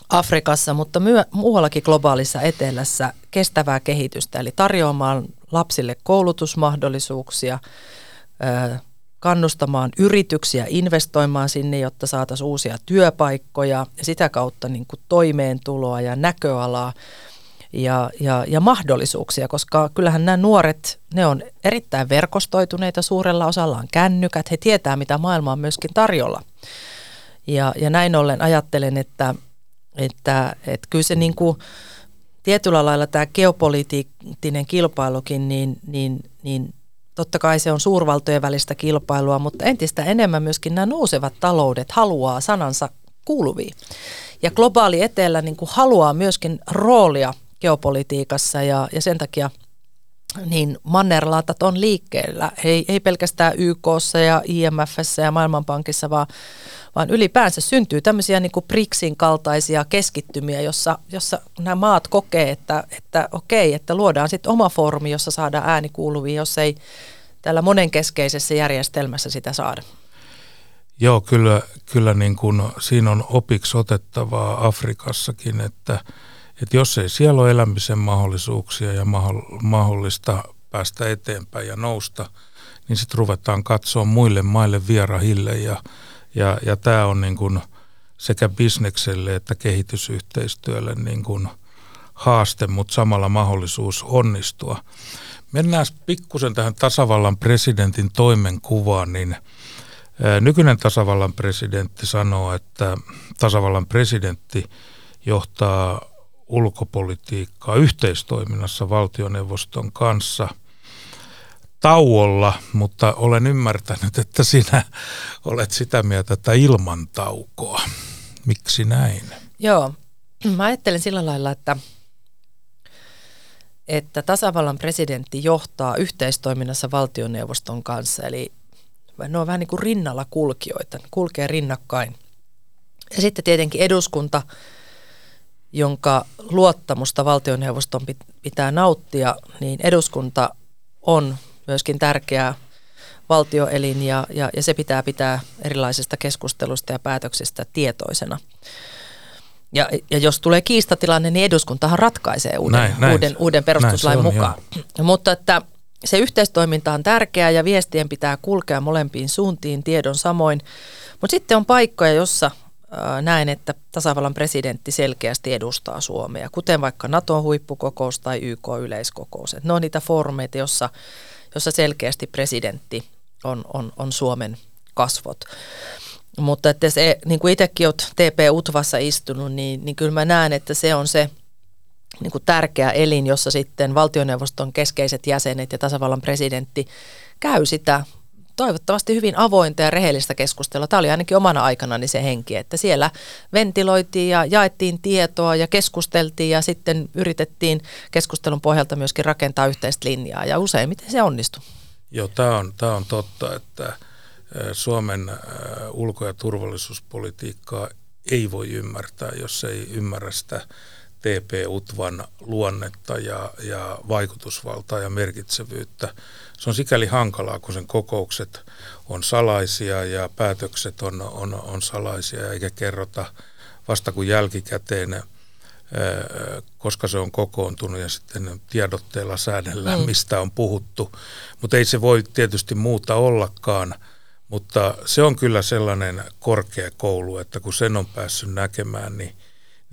Afrikassa, mutta muuallakin globaalissa etelässä kestävää kehitystä, eli tarjoamaan lapsille koulutusmahdollisuuksia, kannustamaan yrityksiä investoimaan sinne, jotta saataisiin uusia työpaikkoja ja sitä kautta niin kuin toimeentuloa ja näköalaa ja mahdollisuuksia, koska kyllähän nämä nuoret, ne on erittäin verkostoituneita, suurella osalla on kännykät, he tietää mitä maailma on myöskin tarjolla. Ja näin ollen ajattelen, että kyllä se niin kuin tietyllä lailla tämä geopoliittinen kilpailukin, niin totta kai se on suurvaltojen välistä kilpailua, mutta entistä enemmän myöskin nämä nousevat taloudet haluaa sanansa kuuluviin. Ja globaali etelä niin kuin haluaa myöskin roolia geopolitiikassa ja sen takia niin mannerlaatat on liikkeellä. Ei pelkästään YK:ssa ja IMF:ssä ja Maailmanpankissa, vaan ylipäänsä syntyy tämmöisiä niin kuin BRICSin kaltaisia keskittymiä, jossa nämä maat kokee, että okei, että luodaan sitten oma foorumi, jossa saadaan ääni kuuluviin, jos ei tällä monenkeskeisessä järjestelmässä sitä saada. Joo, kyllä niin kuin siinä on opiksi otettavaa Afrikassakin, että jos ei siellä ole elämisen mahdollisuuksia ja mahdollista päästä eteenpäin ja nousta, niin sitten ruvetaan katsoa muille maille vierahille ja tämä on niin kuin sekä bisnekselle että kehitysyhteistyölle niin kuin haaste, mutta samalla mahdollisuus onnistua. Mennään pikkusen tähän tasavallan presidentin toimenkuvaan, niin Nykyinen tasavallan presidentti sanoo, että tasavallan presidentti johtaa ulkopolitiikkaa yhteistoiminnassa valtioneuvoston kanssa tauolla, mutta olen ymmärtänyt, että sinä olet sitä mieltä, että ilman taukoa. Miksi näin? Joo, mä ajattelen sillä lailla, että tasavallan presidentti johtaa yhteistoiminnassa valtioneuvoston kanssa, eli ne on vähän niin kuin rinnalla kulkijoita, kulkee rinnakkain. Ja sitten tietenkin eduskunta, jonka luottamusta valtioneuvoston pitää nauttia, niin eduskunta on myöskin tärkeä valtioelin ja se pitää pitää erilaisista keskustelusta ja päätöksistä tietoisena. Ja jos tulee kiistatilanne, niin eduskuntahan ratkaisee uuden perustuslain mukaan. Joo. Mutta että se yhteistoiminta on tärkeää ja viestien pitää kulkea molempiin suuntiin, tiedon samoin. Mutta sitten on paikkoja, jossa näen, että tasavallan presidentti selkeästi edustaa Suomea, kuten vaikka NATO-huippukokous tai YK-yleiskokous. Et ne on niitä foorumeita, jossa selkeästi presidentti on Suomen kasvot. Mutta että se, niin kuin itsekin olet TP-UTVassa istunut, niin kyllä mä näen, että se on se niin kuin tärkeä elin, jossa sitten valtioneuvoston keskeiset jäsenet ja tasavallan presidentti käy sitä toivottavasti hyvin avointa ja rehellistä keskustelua. Tämä oli ainakin omana aikanani se henki, että siellä ventiloitiin ja jaettiin tietoa ja keskusteltiin ja sitten yritettiin keskustelun pohjalta myöskin rakentaa yhteistä linjaa ja useimmiten se onnistui. Joo, tämä on totta, että Suomen ulko- ja turvallisuuspolitiikkaa ei voi ymmärtää, jos ei ymmärrä sitä TP-UTVan luonnetta ja vaikutusvaltaa ja merkitsevyyttä. Se on sikäli hankalaa, kun sen kokoukset on salaisia ja päätökset on salaisia eikä kerrota vasta kuin jälkikäteen, koska se on kokoontunut ja sitten tiedotteella säädellään, mistä on puhuttu. Mutta ei se voi tietysti muuta ollakaan. Mutta se on kyllä sellainen korkeakoulu, että kun sen on päässyt näkemään, niin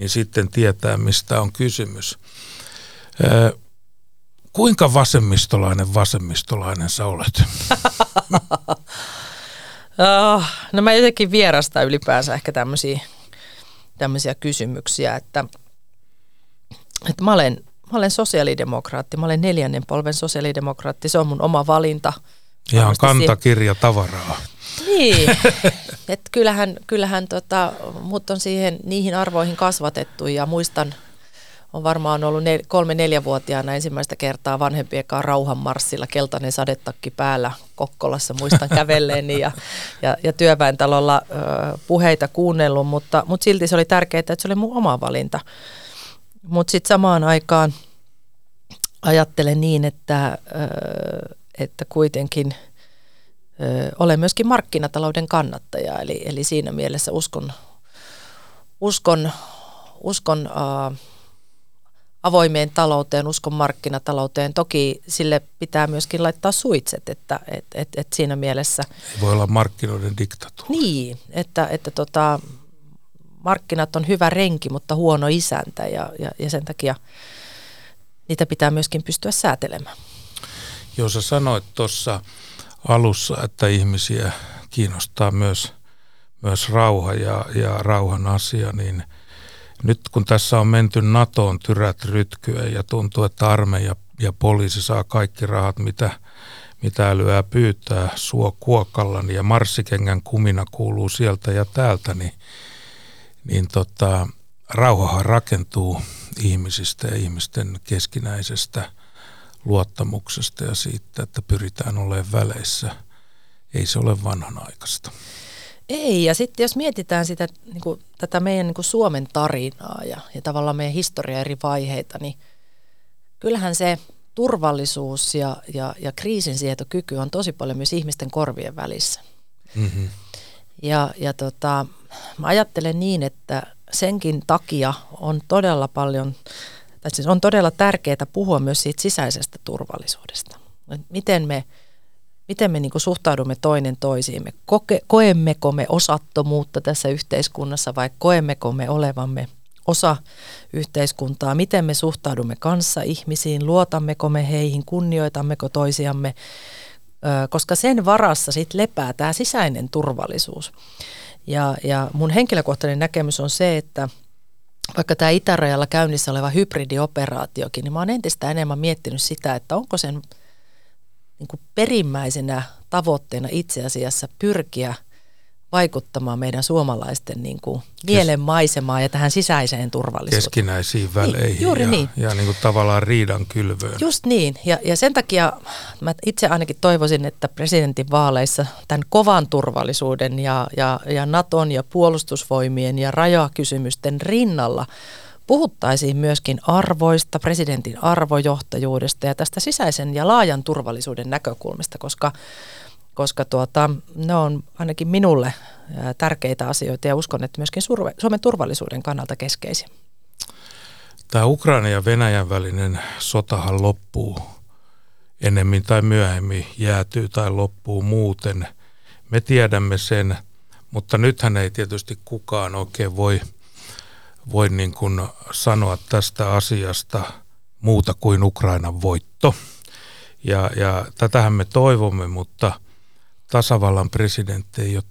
sitten tietää, mistä on kysymys. Kuinka vasemmistolainen sä olet? No mä jotenkin vierastan ylipäänsä ehkä tämmöisiä kysymyksiä, että mä olen sosiaalidemokraatti, mä olen 4. polven sosiaalidemokraatti, se on mun oma valinta. Ihan kantakirja tavaraa. Niin, että kyllähän mut on niihin arvoihin kasvatettu ja muistan, on varmaan ollut 3-4-vuotiaana ensimmäistä kertaa vanhempiekaan rauhanmarssilla, keltainen sadetakki päällä Kokkolassa, muistan kävelleeni ja työväentalolla puheita kuunnellut, mutta silti se oli tärkeää, että se oli mun oma valinta. Mutta sitten samaan aikaan ajattelen niin, että kuitenkin olen myöskin markkinatalouden kannattaja, eli siinä mielessä uskon avoimeen talouteen, uskon markkinatalouteen. Toki sille pitää myöskin laittaa suitset, että siinä mielessä ei voi olla markkinoiden diktatuuri. Niin, että markkinat on hyvä renki, mutta huono isäntä ja sen takia niitä pitää myöskin pystyä säätelemään. Joo, sä sanoit tuossa alussa, että ihmisiä kiinnostaa myös rauha ja rauhan asia, niin nyt kun tässä on menty NATOon tyrät rytkyen ja tuntuu, että armeija ja poliisi saa kaikki rahat, mitä älyää pyytää suo kuokallani ja marssikengän kumina kuuluu sieltä ja täältä, niin rauhahan rakentuu ihmisistä ja ihmisten keskinäisestä luottamuksesta ja siitä, että pyritään olemaan väleissä. Ei se ole vanhanaikaista. Ei, ja sitten jos mietitään sitä, niin kuin, tätä meidän niin kuin Suomen tarinaa ja tavallaan meidän historia eri vaiheita, niin kyllähän se turvallisuus ja kriisinsietokyky on tosi paljon myös ihmisten korvien välissä. Mm-hmm. Ja mä ajattelen niin, että senkin takia on todella paljon... Siis on todella tärkeää puhua myös siitä sisäisestä turvallisuudesta. Miten me niin kuin suhtaudumme toinen toisiimme? Koemmeko me osattomuutta tässä yhteiskunnassa vai koemmeko me olevamme osa yhteiskuntaa? Miten me suhtaudumme kanssaihmisiin? Luotammeko me heihin? Kunnioitammeko toisiamme? koska sen varassa sitten lepää tämä sisäinen turvallisuus. Ja mun henkilökohtainen näkemys on se, että vaikka tämä itärajalla käynnissä oleva hybridioperaatiokin, niin mä oon entistä enemmän miettinyt sitä, että onko sen niin kuin perimmäisenä tavoitteena itse asiassa pyrkiä vaikuttamaan meidän suomalaisten niin kuin mielenmaisemaan ja tähän sisäiseen turvallisuuteen. Keskinäisiin väleihin niin, juuri niin. Ja niin kuin tavallaan riidan kylvöön. Just niin. Ja sen takia mä itse ainakin toivoisin, että presidentinvaaleissa tämän kovan turvallisuuden ja Naton ja puolustusvoimien ja rajakysymysten rinnalla puhuttaisiin myöskin arvoista, presidentin arvojohtajuudesta ja tästä sisäisen ja laajan turvallisuuden näkökulmista, koska ne on ainakin minulle tärkeitä asioita ja uskon, että myöskin Suomen turvallisuuden kannalta keskeisiä. Tämä Ukraina ja Venäjän välinen sotahan loppuu ennemmin tai myöhemmin, jäätyy tai loppuu muuten. Me tiedämme sen, mutta nythän ei tietysti kukaan oikein voi niin kuin sanoa tästä asiasta muuta kuin Ukrainan voitto. Ja tätähän me toivomme, mutta tasavallan presidentti ei ole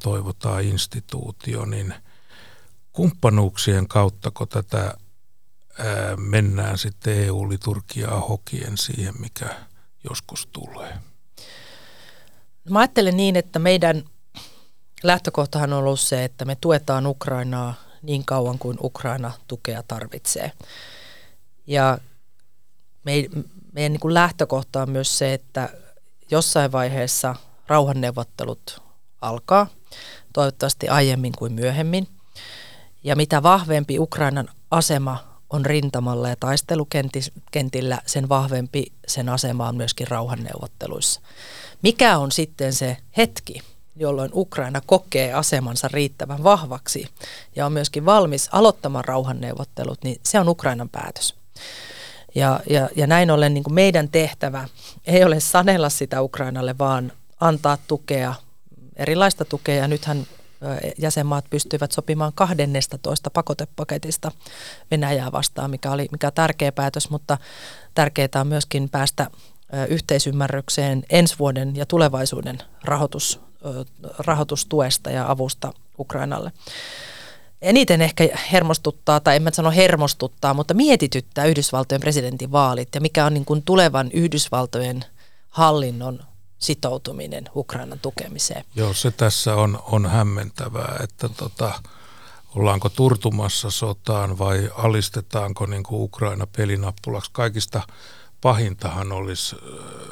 toivotaan instituutio, niin kumppanuuksien kauttako tätä mennään sitten EU-liturgiaa hokien siihen, mikä joskus tulee? Mä ajattelen niin, että meidän lähtökohtahan on ollut se, että me tuetaan Ukrainaa niin kauan kuin Ukraina tukea tarvitsee. Ja meidän niin kuin lähtökohta on myös se, että jossain vaiheessa rauhanneuvottelut alkaa, toivottavasti aiemmin kuin myöhemmin. Ja mitä vahvempi Ukrainan asema on rintamalla ja taistelukentillä, sen vahvempi sen asema on myöskin rauhanneuvotteluissa. Mikä on sitten se hetki, jolloin Ukraina kokee asemansa riittävän vahvaksi ja on myöskin valmis aloittamaan rauhanneuvottelut, niin se on Ukrainan päätös. Ja näin ollen niin kuin meidän tehtävä ei ole sanella sitä Ukrainalle, vaan antaa tukea, erilaista tukea. Ja nythän jäsenmaat pystyivät sopimaan 12 pakotepaketista Venäjää vastaan, mikä tärkeä päätös, mutta tärkeää on myöskin päästä yhteisymmärrykseen ensi vuoden ja tulevaisuuden rahoitustuesta ja avusta Ukrainalle. Eniten ehkä hermostuttaa, tai en mä sano hermostuttaa, mutta mietityttää Yhdysvaltojen presidentinvaalit ja mikä on niin kuin tulevan Yhdysvaltojen hallinnon sitoutuminen Ukrainan tukemiseen. Joo, se tässä on hämmentävää, että ollaanko turtumassa sotaan vai alistetaanko niin kuin Ukraina pelinappulaksi. Kaikista pahintahan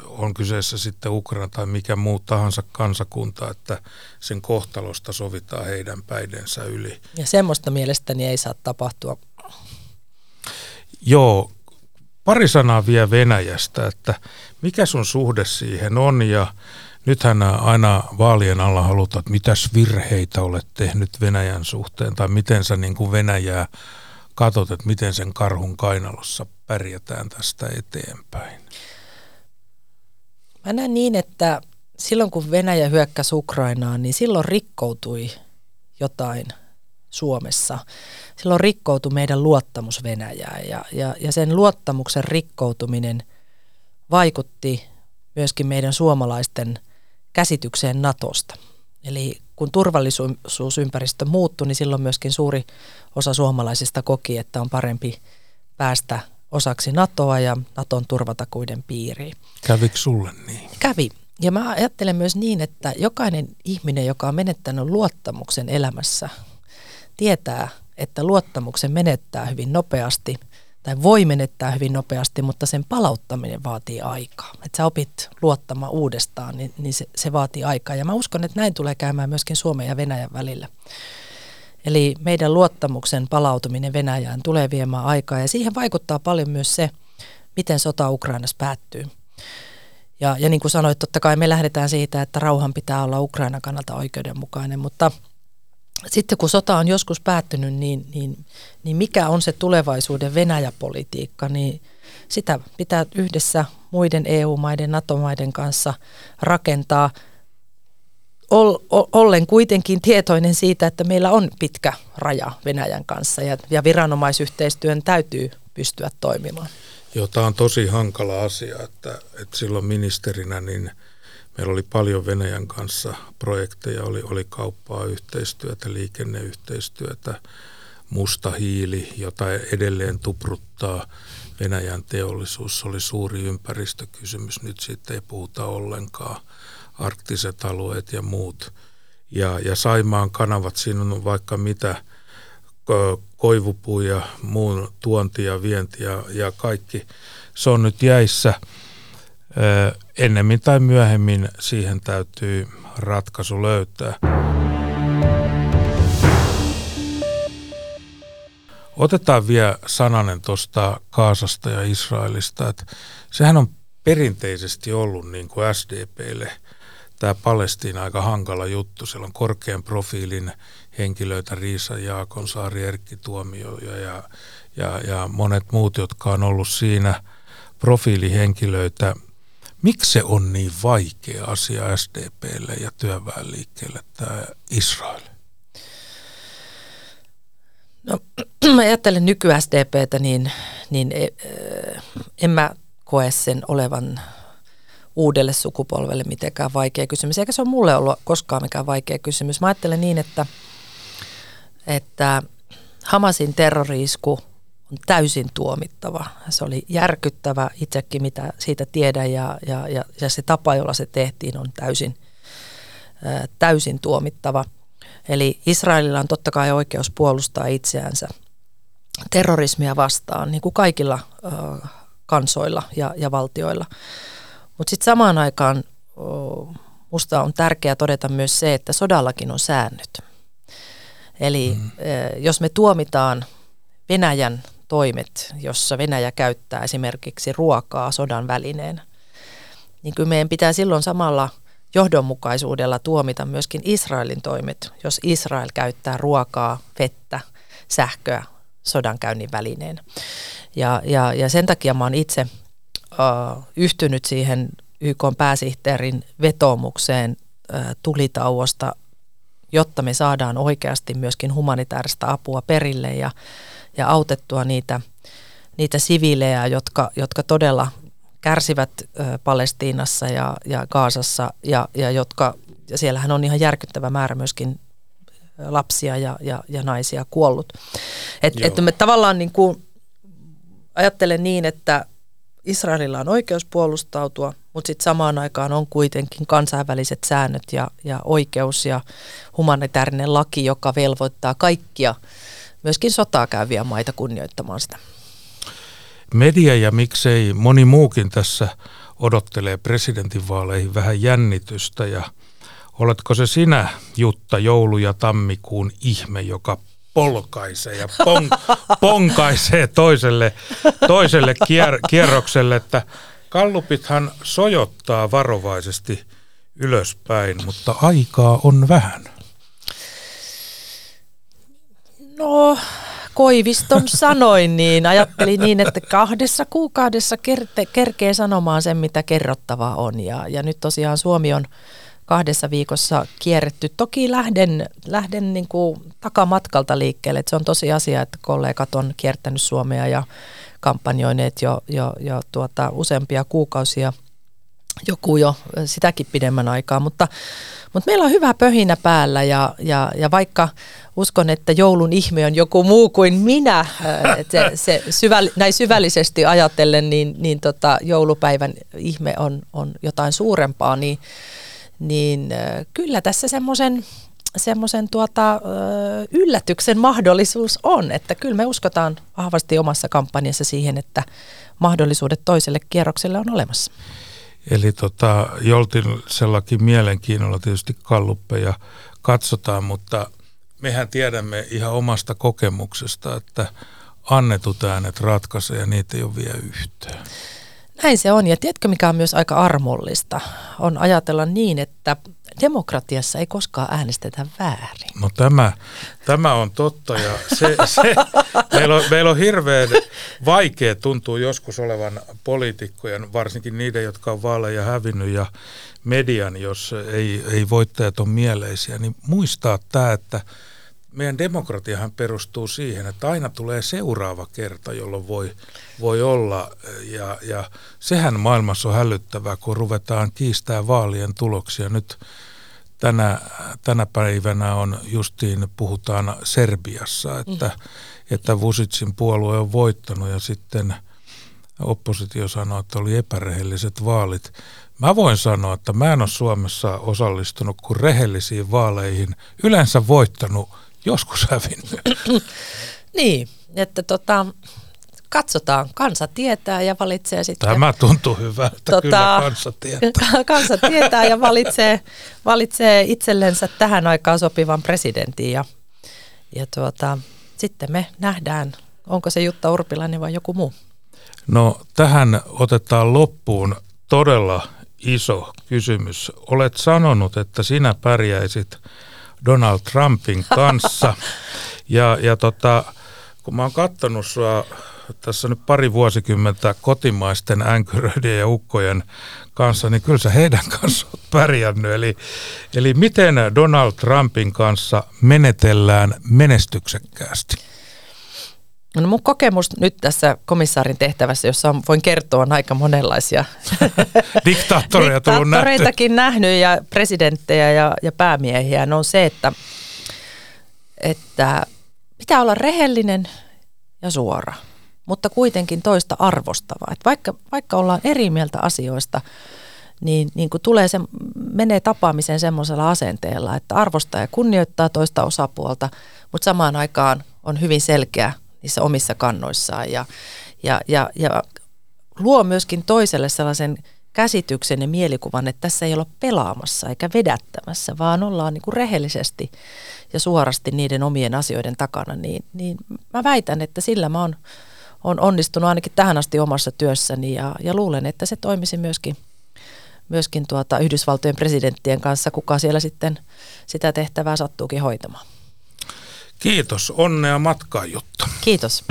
on kyseessä sitten Ukraina tai mikä muu tahansa kansakunta, että sen kohtalosta sovitaan heidän päidensä yli. Ja semmoista mielestäni ei saa tapahtua. Joo, pari sanaa vielä Venäjästä, että mikä sun suhde siihen on ja nythän aina vaalien alla halutaan, että mitäs virheitä olet tehnyt Venäjän suhteen tai miten sä niin kuin Venäjää katsot, että miten sen karhun kainalossa pärjätään tästä eteenpäin? Mä näen niin, että silloin kun Venäjä hyökkäsi Ukrainaan, niin silloin rikkoutui jotain Suomessa. Silloin rikkoutui meidän luottamus Venäjään ja sen luottamuksen rikkoutuminen vaikutti myöskin meidän suomalaisten käsitykseen Natosta. Eli kun turvallisuusympäristö muuttui, niin silloin myöskin suuri osa suomalaisista koki, että on parempi päästä osaksi NATOa ja NATOn turvatakuiden piiriin. Kävikö sulle niin? Kävi. Ja mä ajattelen myös niin, että jokainen ihminen, joka on menettänyt luottamuksen elämässä, tietää, että luottamuksen menettää hyvin nopeasti tai voi menettää hyvin nopeasti, mutta sen palauttaminen vaatii aikaa. Että sä opit luottamaan uudestaan, niin se vaatii aikaa. Ja mä uskon, että näin tulee käymään myöskin Suomen ja Venäjän välillä. Eli meidän luottamuksen palautuminen Venäjään tulee viemään aikaa ja siihen vaikuttaa paljon myös se, miten sota Ukrainassa päättyy. Ja niin kuin sanoit, totta kai me lähdetään siitä, että rauhan pitää olla Ukrainan kannalta oikeudenmukainen, mutta sitten kun sota on joskus päättynyt, niin mikä on se tulevaisuuden Venäjä-politiikka, niin sitä pitää yhdessä muiden EU-maiden, NATO-maiden kanssa rakentaa. Olen kuitenkin tietoinen siitä, että meillä on pitkä raja Venäjän kanssa ja viranomaisyhteistyön täytyy pystyä toimimaan. Joo, tämä on tosi hankala asia, että silloin ministerinä niin Meillä oli paljon Venäjän kanssa projekteja, oli kauppaa, yhteistyötä, liikenneyhteistyötä, musta hiili, jota edelleen tupruttaa Venäjän teollisuus. Se oli suuri ympäristökysymys, nyt siitä ei puhuta ollenkaan, arktiset alueet ja muut. Ja Saimaan kanavat, siinä on vaikka mitä, koivupuu ja muun tuonti ja vienti ja kaikki. Se on nyt jäissä. Ennemmin tai myöhemmin siihen täytyy ratkaisu löytää. Otetaan vielä sananen tuosta Gazasta ja Israelista. Että sehän on perinteisesti ollut niin kuin SDP:lle tämä Palestiina aika hankala juttu. Siellä on korkean profiilin henkilöitä, Riisa Jaakon, Saari, Erkki Tuomioja ja monet muut, jotka on ollut siinä profiilihenkilöitä. Miksi se on niin vaikea asia SDP:lle ja työväenliikkeelle tämä Israel? No, mä ajattelen nyky-SDP:tä, niin en mä koe sen olevan uudelle sukupolvelle mitenkään vaikea kysymys. Eikä se ole mulle ollut koskaan mikään vaikea kysymys. Mä ajattelen niin, että Hamasin terrori-isku on täysin tuomittava. Se oli järkyttävä, itsekin mitä siitä tiedän, ja se tapa, jolla se tehtiin, on täysin tuomittava. Eli Israelilla on totta kai oikeus puolustaa itseänsä terrorismia vastaan, niin kuin kaikilla kansoilla ja valtioilla. Mutta sitten samaan aikaan musta on tärkeää todeta myös se, että sodallakin on säännöt. Eli jos me tuomitaan Venäjän toimet, jossa Venäjä käyttää esimerkiksi ruokaa sodan välineenä, niin kyllä meidän pitää silloin samalla johdonmukaisuudella tuomita myöskin Israelin toimet, jos Israel käyttää ruokaa, vettä, sähköä sodankäynnin välineenä. Ja sen takia mä oon itse yhtynyt siihen YK:n pääsihteerin vetoomukseen tulitauosta, jotta me saadaan oikeasti myöskin humanitaarista apua perille ja autettua niitä siviilejä, jotka todella kärsivät Palestiinassa ja Gazassa, ja siellähän on ihan järkyttävä määrä myöskin lapsia ja naisia kuollut. Että me tavallaan niin kuin ajattelen niin, että Israelilla on oikeus puolustautua, mutta sitten samaan aikaan on kuitenkin kansainväliset säännöt ja oikeus ja humanitaarinen laki, joka velvoittaa kaikkia myöskin sotaa käyviä maita kunnioittamaan sitä. Media ja miksei moni muukin tässä odottelee presidentinvaaleihin vähän jännitystä. Ja oletko se sinä, Jutta, joulu- ja tammikuun ihme, joka polkaisee ja ponkaisee toiselle kierrokselle, että gallupithan sojottaa varovaisesti ylöspäin, mutta aikaa on vähän. No, Koiviston sanoin niin. Ajattelin niin, että 2 kuukaudessa kerkee sanomaan sen, mitä kerrottavaa on. Ja nyt tosiaan Suomi on 2 viikossa kierretty. Toki lähden niin kuin takamatkalta liikkeelle. Et se on tosi asia, että kollegat on kiertänyt Suomea ja kampanjoineet jo useampia kuukausia. Joku jo sitäkin pidemmän aikaa, mutta meillä on hyvä pöhinä päällä ja vaikka uskon, että joulun ihme on joku muu kuin minä, että näin syvällisesti ajatellen, niin joulupäivän ihme on jotain suurempaa, niin kyllä tässä semmoisen yllätyksen mahdollisuus on, että kyllä me uskotaan vahvasti omassa kampanjassa siihen, että mahdollisuudet toiselle kierrokselle on olemassa. Eli joltisellakin mielenkiinnolla tietysti galluppeja katsotaan, mutta mehän tiedämme ihan omasta kokemuksesta, että annetut äänet ratkaisee ja niitä ei ole vielä yhtään. Näin se on, ja tiedätkö mikä on myös aika armollista? On ajatella niin, että demokratiassa ei koskaan äänestetä väärin. No tämä on totta, ja se meillä on hirveän vaikea, tuntuu joskus olevan poliitikkojen, varsinkin niiden, jotka on vaaleja hävinnyt, ja median, jos ei voittajat ole mieleisiä, niin muistaa tämä, että meidän demokratiahan perustuu siihen, että aina tulee seuraava kerta, jolloin voi olla, ja sehän maailmassa on hälyttävää, kun ruvetaan kiistää vaalien tuloksia. Nyt tänä päivänä on justiin, puhutaan Serbiassa, että Vucicin puolue on voittanut ja sitten oppositio sanoo, että oli epärehelliset vaalit. Mä voin sanoa, että mä en ole Suomessa osallistunut kuin rehellisiin vaaleihin, yleensä voittanut, joskus hävinnyt. Niin, että katsotaan, kansa tietää ja valitsee sitten. Tämä tuntuu hyvältä, kyllä kansa tietää. Kansa tietää ja valitsee itsellensä tähän aikaan sopivan presidentin ja sitten me nähdään, onko se Jutta Urpilainen vai joku muu. No tähän otetaan loppuun todella iso kysymys. Olet sanonut, että sinä pärjäisit Donald Trumpin kanssa ja kun mä oon katsonut sua tässä nyt pari vuosikymmentä kotimaisten änkyröiden ja ukkojen kanssa, niin kyllä sä heidän kanssa oot pärjännyt. Eli miten Donald Trumpin kanssa menetellään menestyksekkäästi? No mun kokemus nyt tässä komissaarin tehtävässä, jossa voin kertoa, on aika monenlaisia diktaattoreitakin nähnyt ja presidenttejä ja päämiehiä, on se, että pitää olla rehellinen ja suora, mutta kuitenkin toista arvostava. Että vaikka ollaan eri mieltä asioista, niin kun menee tapaamiseen semmoisella asenteella, että arvostaa ja kunnioittaa toista osapuolta, mutta samaan aikaan on hyvin selkeä niissä omissa kannoissaan ja luo myöskin toiselle sellaisen käsityksen ja mielikuvan, että tässä ei olla pelaamassa eikä vedättämässä, vaan ollaan niin kuin rehellisesti ja suorasti niiden omien asioiden takana, niin mä väitän, että sillä mä on onnistunut ainakin tähän asti omassa työssäni ja luulen, että se toimisi myöskin Yhdysvaltojen presidenttien kanssa, kuka siellä sitten sitä tehtävää sattuukin hoitamaan. Kiitos, onnea matkaan, Jutta. Kiitos.